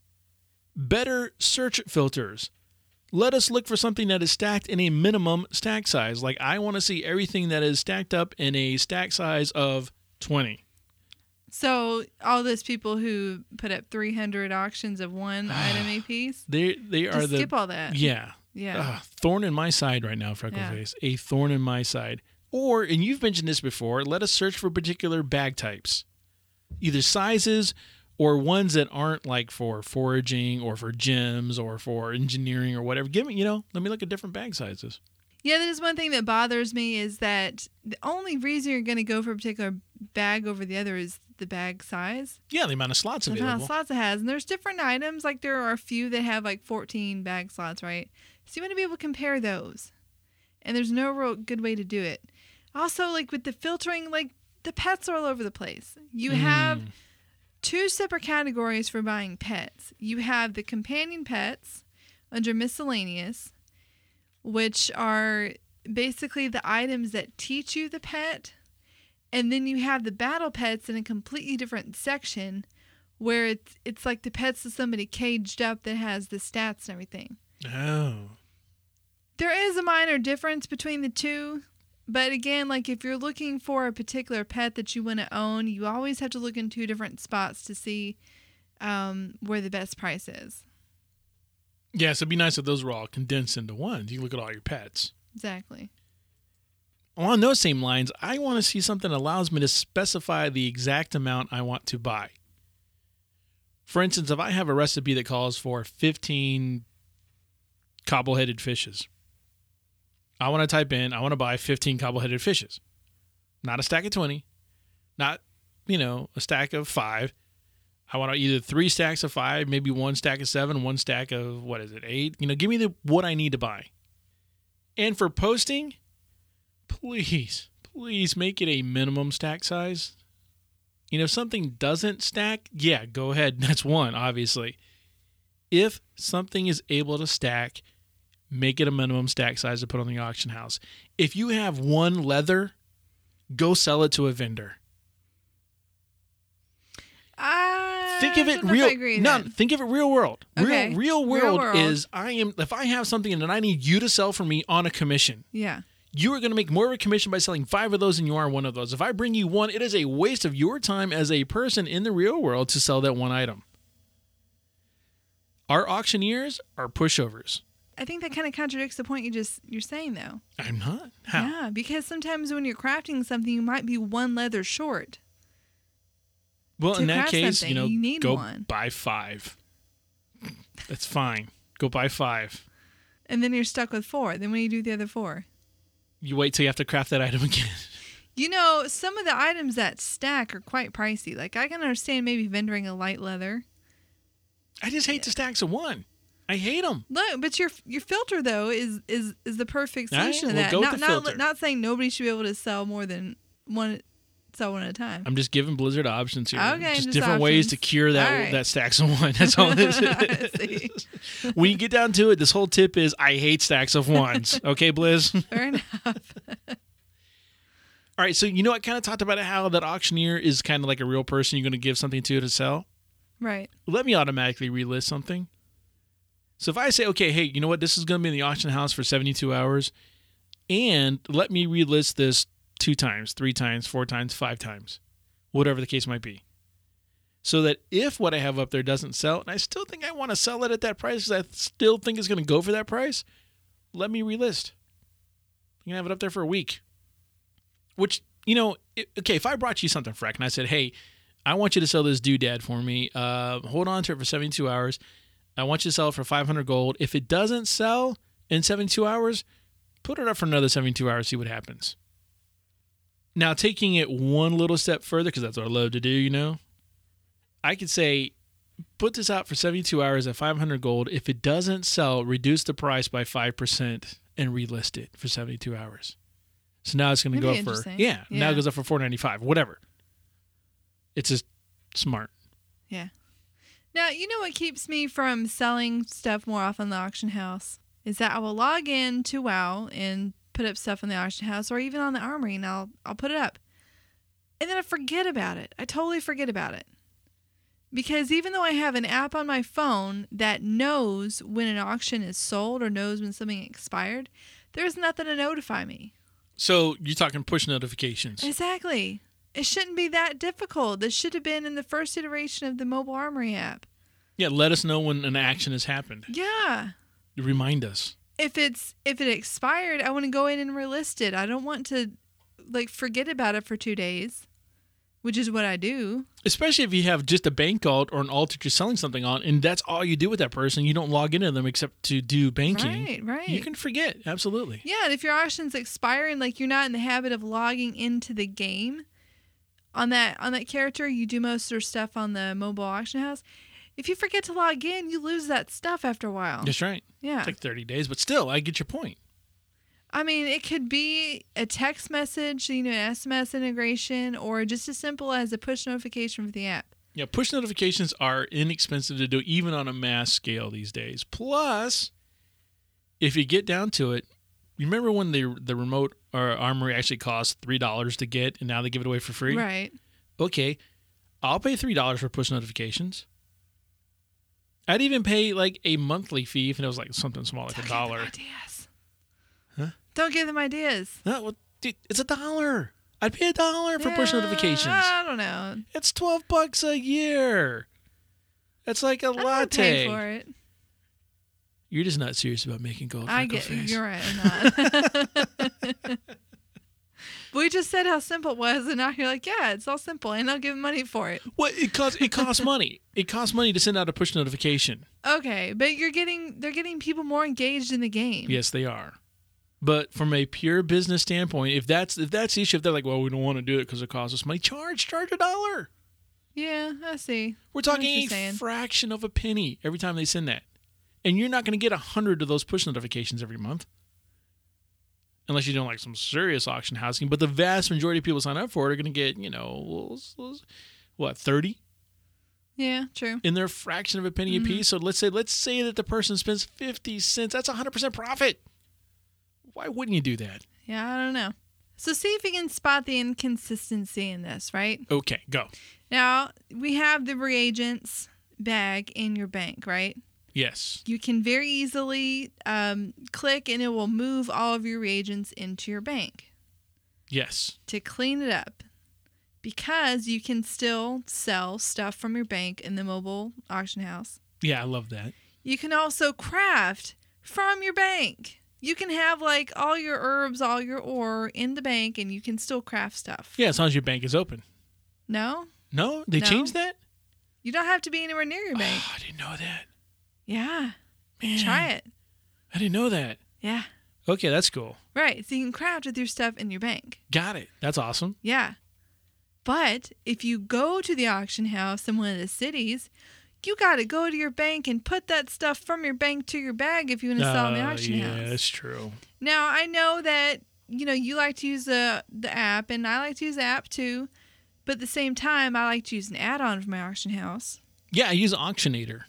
better search filters. Let us look for something that is stacked in a minimum stack size. Like, I want to see everything that is stacked up in a stack size of 20. So all those people who put up 300 auctions of one item a piece, they are skip all that. Yeah. Thorn in my side right now, Freckleface. Yeah. A thorn in my side. Or, and you've mentioned this before, let us search for particular bag types, either sizes or ones that aren't like for foraging or for gems or for engineering or whatever. Give me, you know, let me look at different bag sizes. Yeah, that is one thing that bothers me, is that the only reason you're going to go for a particular bag over the other is the bag size. Yeah, the amount of slots available. The amount of slots it has. And there's different items. Like, there are a few that have like 14 bag slots, right? So you want to be able to compare those. And there's no real good way to do it. Also, like with the filtering, like the pets are all over the place. You have two separate categories for buying pets. You have the companion pets under miscellaneous, which are basically the items that teach you the pet. And then you have the battle pets in a completely different section where it's like the pets of somebody caged up that has the stats and everything. Oh. There is a minor difference between the two. But again, like if you're looking for a particular pet that you want to own, you always have to look in two different spots to see where the best price is. Yeah, so it'd be nice if those were all condensed into one. You can look at all your pets. Exactly. Along those same lines, I want to see something that allows me to specify the exact amount I want to buy. For instance, if I have a recipe that calls for 15 cobble-headed fishes, I want to type in, I want to buy 15 cobble-headed fishes. Not a stack of 20. Not, you know, a stack of 5. I want either 3 stacks of 5, maybe 1 stack of 7, 1 stack of, 8? You know, give me what I need to buy. And for posting, please make it a minimum stack size. You know, if something doesn't stack, yeah, go ahead. That's one, obviously. If something is able to stack, make it a minimum stack size to put on the auction house. If you have one leather, go sell it to a vendor. Think of it real world. Okay. Real world is if I have something that I need you to sell for me on a commission. Yeah. You are going to make more of a commission by selling 5 of those than you are one of those. If I bring you one, it is a waste of your time as a person in the real world to sell that one item. Our auctioneers are pushovers. I think that kind of contradicts the point you're saying, though. I'm not. How? Yeah, because sometimes when you're crafting something, you might be one leather short. Well, in that case, you know, you go buy 5. That's fine. Go buy 5. And then you're stuck with 4. Then what do you do with the other 4? You wait till you have to craft that item again. You know, some of the items that stack are quite pricey. Like, I can understand maybe vendoring a light leather I just hate the stacks of one. I hate them. Look, but your filter though is the perfect solution to that. Not saying nobody should be able to sell more than one. Sell one at a time. I'm just giving Blizzard options here. Okay, just different options. Ways to cure that that stacks of one. That's all this is. When you get down to it, this whole tip is I hate stacks of ones. Okay, Blizz? Fair enough. All right, so you know I kind of talked about how that auctioneer is kind of like a real person you're going to give something to sell. Right. Let me automatically relist something. So if I say, okay, hey, you know what? This is going to be in the auction house for 72 hours, and let me relist this 2 times, 3 times, 4 times, 5 times, whatever the case might be. So that if what I have up there doesn't sell, and I still think I want to sell it at that price because I still think it's going to go for that price, let me relist. I'm going to have it up there for a week. Which, you know, okay, if I brought you something, Freck, and I said, hey, I want you to sell this doodad for me. Hold on to it for 72 hours. I want you to sell it for 500 gold. If it doesn't sell in 72 hours, put it up for another 72 hours, see what happens. Now, taking it one little step further, because that's what I love to do, you know, I could say, put this out for 72 hours at 500 gold. If it doesn't sell, reduce the price by 5% and relist it for 72 hours. So now it's going to go up for, now it goes up for $4.95, whatever. It's just smart. Yeah. Now, you know what keeps me from selling stuff more often in the auction house is that I will log in to WoW and put up stuff in the auction house or even on the Armory, and I'll put it up. And then I forget about it. I totally forget about it. Because even though I have an app on my phone that knows when an auction is sold or knows when something expired, there's nothing to notify me. So you're talking push notifications. Exactly. It shouldn't be that difficult. This should have been in the first iteration of the mobile Armory app. Yeah, let us know when an action has happened. Yeah. Remind us. If it expired, I want to go in and relist it. I don't want to forget about it for 2 days, which is what I do. Especially if you have just a bank alt or an alt that you're selling something on, and that's all you do with that person. You don't log into them except to do banking. Right. You can forget, absolutely. Yeah, and if your auction's expiring, you're not in the habit of logging into the game on that character, you do most of your stuff on the mobile auction house. If you forget to log in, you lose that stuff after a while. That's right. Yeah. It's 30 days, but still, I get your point. I mean, it could be a text message, an SMS integration, or just as simple as a push notification with the app. Yeah, push notifications are inexpensive to do, even on a mass scale these days. Plus, if you get down to it, you remember when the remote or Armory actually cost $3 to get, and now they give it away for free? Right. Okay, I'll pay $3 for push notifications. I'd even pay a monthly fee if it was something small, like $1. Don't give them ideas. Huh? Don't give them ideas. No, well, dude, it's $1. I'd pay $1 for push notifications. I don't know. It's $12 a year. That's like a latte. I would pay for it. You're just not serious about making gold. I get it. You're right. I'm not. We just said how simple it was, and now you're like, yeah, it's all simple, and I'll give money for it. Well, it costs money. It costs money to send out a push notification. Okay, but they're getting people more engaged in the game. Yes, they are. But from a pure business standpoint, if that's the issue, if they're like, well, we don't want to do it because it costs us money, charge $1. Yeah, I see. We're talking a fraction of a penny every time they send that. And you're not going to get 100 of those push notifications every month. Unless you're doing some serious auction housing, but the vast majority of people sign up for it are going to get, 30? Yeah, true. And they're a fraction of a penny a piece. So let's say that the person spends 50 cents. That's 100% profit. Why wouldn't you do that? Yeah, I don't know. So see if you can spot the inconsistency in this, right? Okay, go. Now, we have the reagents bag in your bank, right? Yes. You can very easily click and it will move all of your reagents into your bank. Yes. To clean it up. Because you can still sell stuff from your bank in the mobile auction house. Yeah, I love that. You can also craft from your bank. You can have all your herbs, all your ore in the bank and you can still craft stuff. Yeah, as long as your bank is open. No? No? They changed that? You don't have to be anywhere near your bank. Oh, I didn't know that. Yeah. Man, try it. I didn't know that. Yeah. Okay, that's cool. Right. So you can craft with your stuff in your bank. Got it. That's awesome. Yeah. But if you go to the auction house in one of the cities, you got to go to your bank and put that stuff from your bank to your bag if you want to sell in the auction house. Yeah, that's true. Now, I know that, you know, you like to use the app, and I like to use the app too, but at the same time, I like to use an add-on for my auction house. Yeah, I use Auctionator.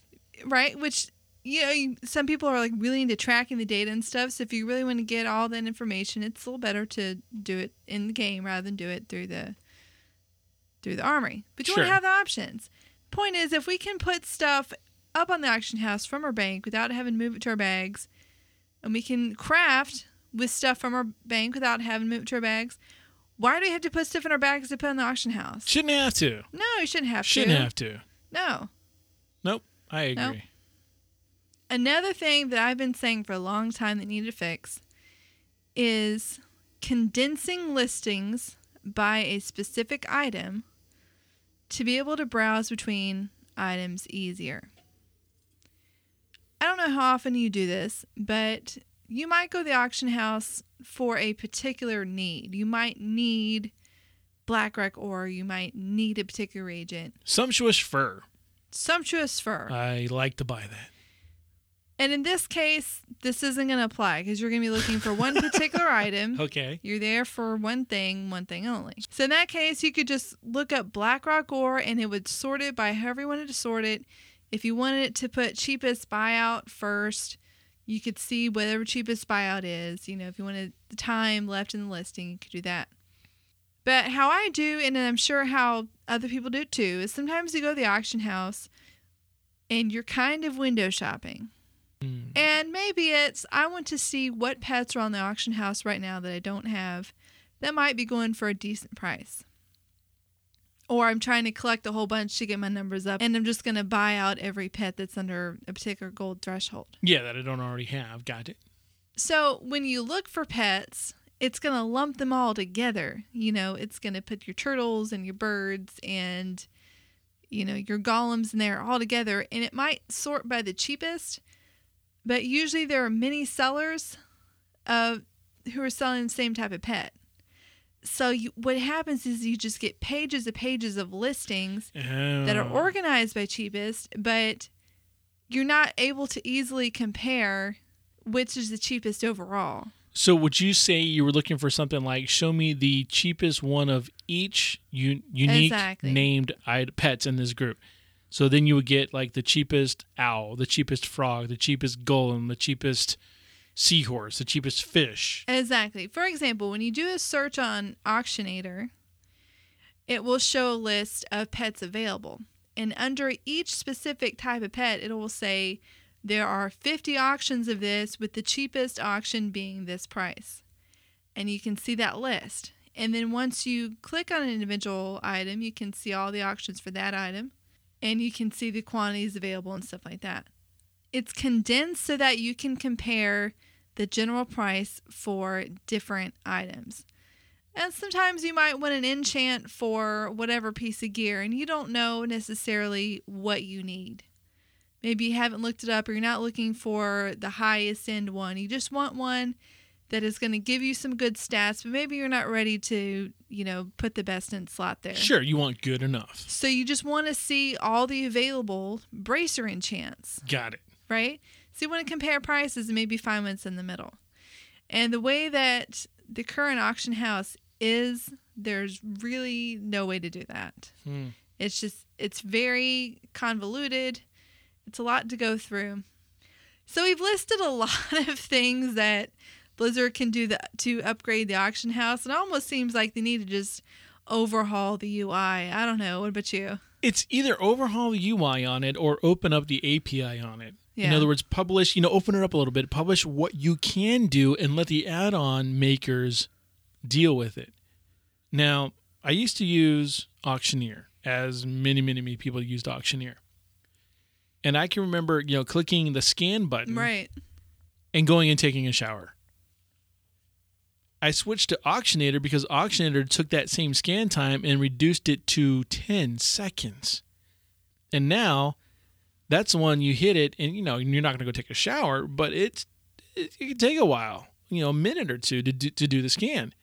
Right, which, you know, some people are like really into tracking the data and stuff, so if you really want to get all that information, it's a little better to do it in the game rather than do it through the armory. But you want to have the options. Point is, if we can put stuff up on the auction house from our bank without having to move it to our bags, and we can craft with stuff from our bank without having to move it to our bags, why do we have to put stuff in our bags to put in the auction house? Shouldn't have to. No, you shouldn't have to. Shouldn't have to. No. Nope. I agree. Nope. Another thing that I've been saying for a long time that needed a fix is condensing listings by a specific item to be able to browse between items easier. I don't know how often you do this, but you might go to the auction house for a particular need. You might need Blackrock ore. You might need a particular agent. Sumptuous fur. Sumptuous fur. I like to buy that. And in this case, this isn't going to apply because you're going to be looking for one particular item. Okay. You're there for one thing only. So in that case, you could just look up Blackrock ore and it would sort it by however you wanted to sort it. If you wanted it to put cheapest buyout first, you could see whatever cheapest buyout is. You know, if you wanted the time left in the listing, you could do that. But how I do, and I'm sure how other people do too, is sometimes you go to the auction house and you're kind of window shopping. And maybe it's, I want to see what pets are on the auction house right now that I don't have that might be going for a decent price. Or I'm trying to collect a whole bunch to get my numbers up, and I'm just going to buy out every pet that's under a particular gold threshold. Yeah, that I don't already have. Got it. So when you look for pets, it's going to lump them all together. You know, it's going to put your turtles and your birds and, you know, your golems in there all together. And it might sort by the cheapest. But usually there are many sellers who are selling the same type of pet. So what happens is you just get pages and pages of listings that are organized by cheapest, but you're not able to easily compare which is the cheapest overall. So would you say you were looking for something like, show me the cheapest one of each unique named pets in this group? So then you would get like the cheapest owl, the cheapest frog, the cheapest golem, the cheapest seahorse, the cheapest fish. Exactly. For example, when you do a search on Auctionator, it will show a list of pets available. And under each specific type of pet, it will say there are 50 auctions of this, with the cheapest auction being this price. And you can see that list. And then once you click on an individual item, you can see all the auctions for that item. And you can see the quantities available and stuff like that. It's condensed so that you can compare the general price for different items. And sometimes you might want an enchant for whatever piece of gear, and you don't know necessarily what you need. Maybe you haven't looked it up, or you're not looking for the highest end one. You just want one that is going to give you some good stats, but maybe you're not ready to, you know, put the best in slot there. Sure, you want good enough. So you just want to see all the available bracer enchants. Got it. Right? So you want to compare prices and maybe find what's in the middle. And the way that the current auction house is, there's really no way to do that. It's just, it's very convoluted. It's a lot to go through. So we've listed a lot of things that Blizzard can do to upgrade the auction house. It almost seems like they need to just overhaul the UI. I don't know. What about you? It's either overhaul the UI on it or open up the API on it. Yeah. In other words, publish, you know, open it up a little bit, publish what you can do and let the add-on makers deal with it. Now, I used to use Auctioneer, as many, many people used Auctioneer. And I can remember, you know, clicking the scan button and going and taking a shower. I switched to Auctionator because Auctionator took that same scan time and reduced it to 10 seconds. And now that's the one you hit it and, you know, you're not going to go take a shower, but it can take a while, you know, a minute or two to do the scan.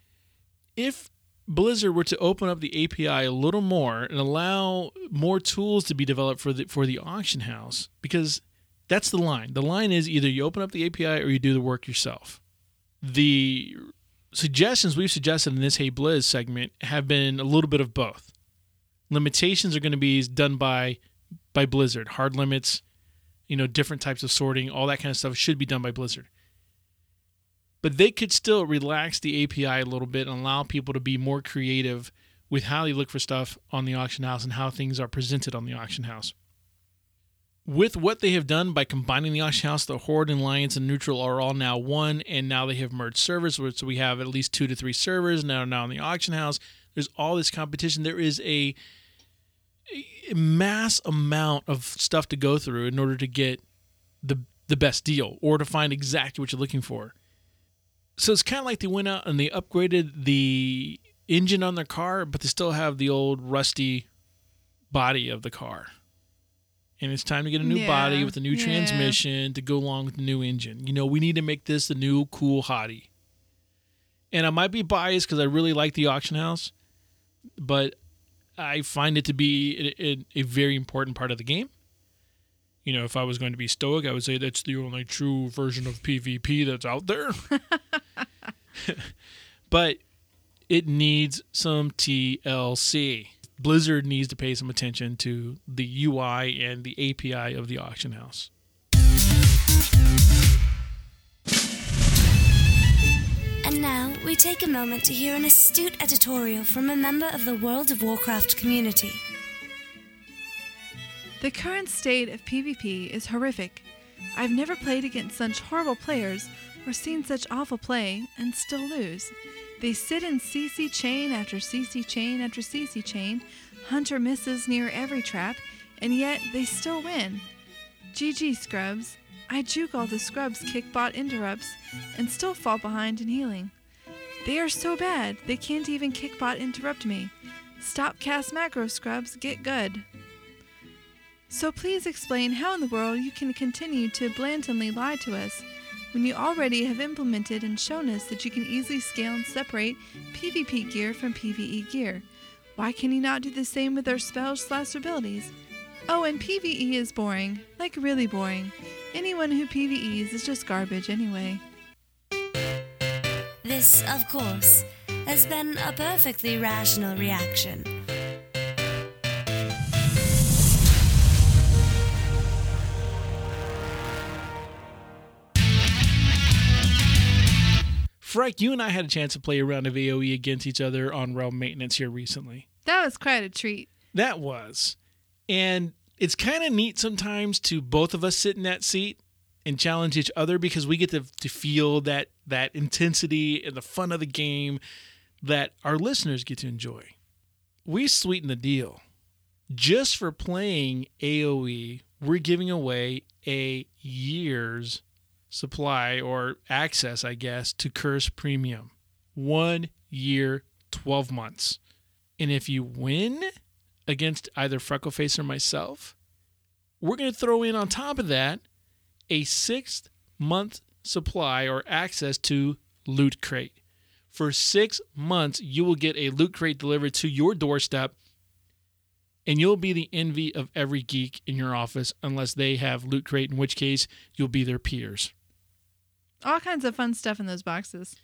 If Blizzard were to open up the API a little more and allow more tools to be developed for the auction house, because that's the line. The line is either you open up the API or you do the work yourself. The suggestions we've suggested in this Hey Blizz segment have been a little bit of both. Limitations are going to be done by Blizzard. Hard limits, different types of sorting, all that kind of stuff should be done by Blizzard. But they could still relax the API a little bit and allow people to be more creative with how they look for stuff on the auction house and how things are presented on the auction house. With what they have done by combining the auction house, the Horde, Alliance, and Neutral are all now one, and now they have merged servers, so we have at least 2 to 3 servers now in the auction house. There's all this competition. There is a mass amount of stuff to go through in order to get the best deal or to find exactly what you're looking for. So it's kind of like they went out and they upgraded the engine on their car, but they still have the old rusty body of the car. And it's time to get a new body with a new transmission to go along with the new engine. We need to make this the new cool hottie. And I might be biased because I really like the auction house, but I find it to be a very important part of the game. If I was going to be stoic, I would say that's the only true version of PvP that's out there. But it needs some TLC. Blizzard needs to pay some attention to the UI and the API of the auction house. And now we take a moment to hear an astute editorial from a member of the World of Warcraft community. The current state of PvP is horrific. I've never played against such horrible players or seen such awful play and still lose. They sit in CC chain after CC chain after CC chain, Hunter misses near every trap, and yet they still win. GG scrubs. I juke all the scrubs kick bot interrupts and still fall behind in healing. They are so bad they can't even kick bot interrupt me. Stop cast macro scrubs, get good. So please explain how in the world you can continue to blatantly lie to us when you already have implemented and shown us that you can easily scale and separate PvP gear from PvE gear. Why can you not do the same with our spells/abilities? Oh, and PvE is boring. Like, really boring. Anyone who PvEs is just garbage anyway. This, of course, has been a perfectly rational reaction. Freck, you and I had a chance to play a round of AoE against each other on Realm Maintenance here recently. That was quite a treat. That was. And it's kind of neat sometimes to both of us sit in that seat and challenge each other, because we get to feel that intensity and the fun of the game that our listeners get to enjoy. We sweeten the deal. Just for playing AoE, we're giving away a year's supply, or access, I guess, to Curse Premium. 1 year, 12 months. And if you win against either Freckleface or myself, we're going to throw in on top of that a 6-month supply or access to Loot Crate. For 6 months, you will get a Loot Crate delivered to your doorstep, and you'll be the envy of every geek in your office unless they have Loot Crate, in which case you'll be their peers. All kinds of fun stuff in those boxes.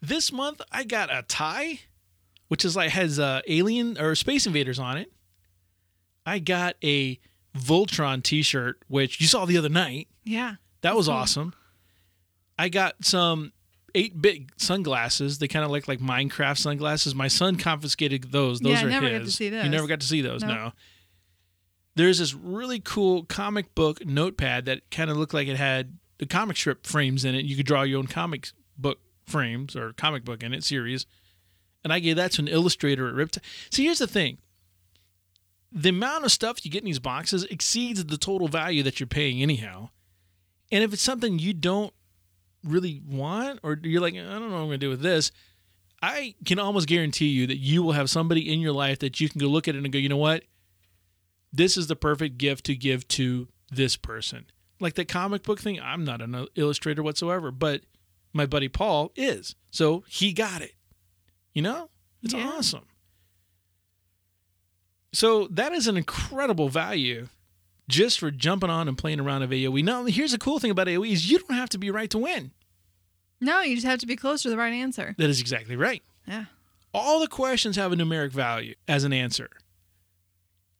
This month, I got a tie, which is has Alien or Space Invaders on it. I got a Voltron t-shirt, which you saw the other night. Yeah. That was awesome. I got some 8-bit sunglasses. They kind of look like Minecraft sunglasses. My son confiscated those. Those are his. Yeah, I never got to see those. You never got to see those, no. There's this really cool comic book notepad that kind of looked like it had the comic strip frames in it. You could draw your own comic book frames or comic book in it, series. And I gave that to an illustrator at Riptide. See, here's the thing. The amount of stuff you get in these boxes exceeds the total value that you're paying anyhow. And if it's something you don't really want, or you're like, I don't know what I'm going to do with this, I can almost guarantee you that you will have somebody in your life that you can go look at it and go, you know what? This is the perfect gift to give to this person. Like the comic book thing, I'm not an illustrator whatsoever, but my buddy Paul is. So he got it. It's awesome. So that is an incredible value just for jumping on and playing around of AoE. Now, here's the cool thing about AoE is you don't have to be right to win. No, you just have to be close to the right answer. That is exactly right. Yeah. All the questions have a numeric value as an answer.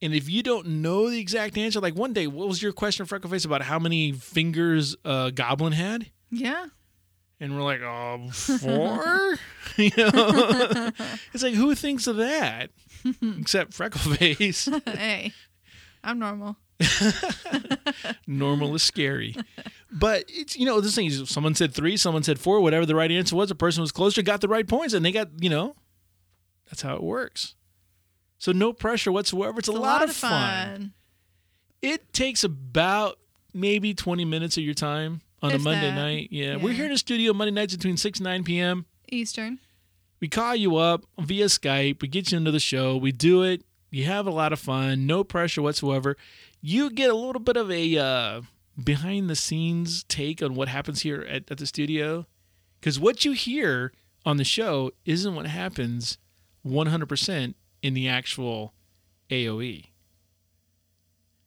And if you don't know the exact answer, like one day, what was your question, Freckleface, about how many fingers a goblin had? Yeah. And we're like, oh, 4? You know? It's like, who thinks of that? Except Freckleface. Hey, I'm normal. Normal is scary. But it's, you know, this thing is, someone said 3, someone said 4, whatever the right answer was, the person was closer, got the right points, and they got, you know, that's how it works. So no pressure whatsoever. It's a lot of fun. It takes about maybe 20 minutes of your time on a Monday night. Yeah. We're here in the studio Monday nights between 6 and 9 p.m. Eastern. We call you up via Skype. We get you into the show. We do it. You have a lot of fun. No pressure whatsoever. You get a little bit of a behind-the-scenes take on what happens here at the studio. Because what you hear on the show isn't what happens 100% in the actual AoE.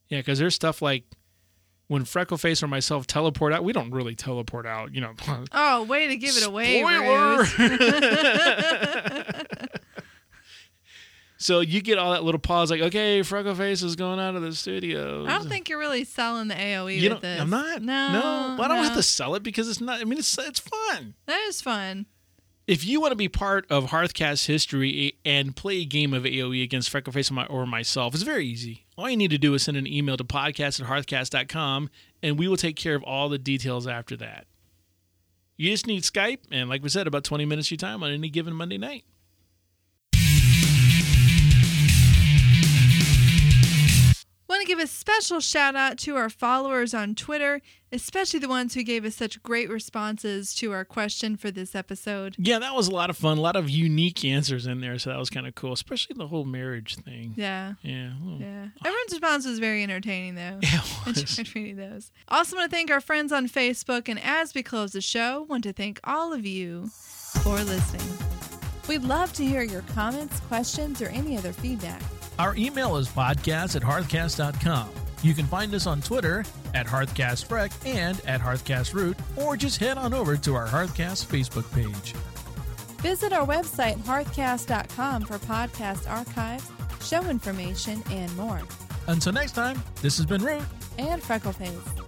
Yeah, because there's stuff like when Freckleface or myself teleport out, we don't really teleport out, you know. Oh, way to give it away, spoiler! So you get all that little pause, like, okay, Freckleface is going out of the studio. I don't think you're really selling the AoE with this. I'm not. No. I don't have to sell it because it's not. I mean, it's fun. That is fun. If you want to be part of Hearthcast history and play a game of AoE against Freckleface or myself, it's very easy. All you need to do is send an email to podcast@hearthcast.com, and we will take care of all the details after that. You just need Skype, and like we said, about 20 minutes of your time on any given Monday night. Want to give a special shout out to our followers on Twitter, especially the ones who gave us such great responses to our question for this episode. Yeah, that was a lot of fun. A lot of unique answers in there, so that was kind of cool, especially the whole marriage thing. Yeah. Everyone's response was very entertaining, though. It was. I enjoyed reading those. Also want to thank our friends on Facebook, and as we close the show, want to thank all of you for listening. We'd love to hear your comments, questions, or any other feedback. Our email is podcast@hearthcast.com. You can find us on Twitter @HearthcastFreck and @HearthcastRoot, or just head on over to our Hearthcast Facebook page. Visit our website, hearthcast.com, for podcast archives, show information, and more. Until next time, this has been Root and Freckleface.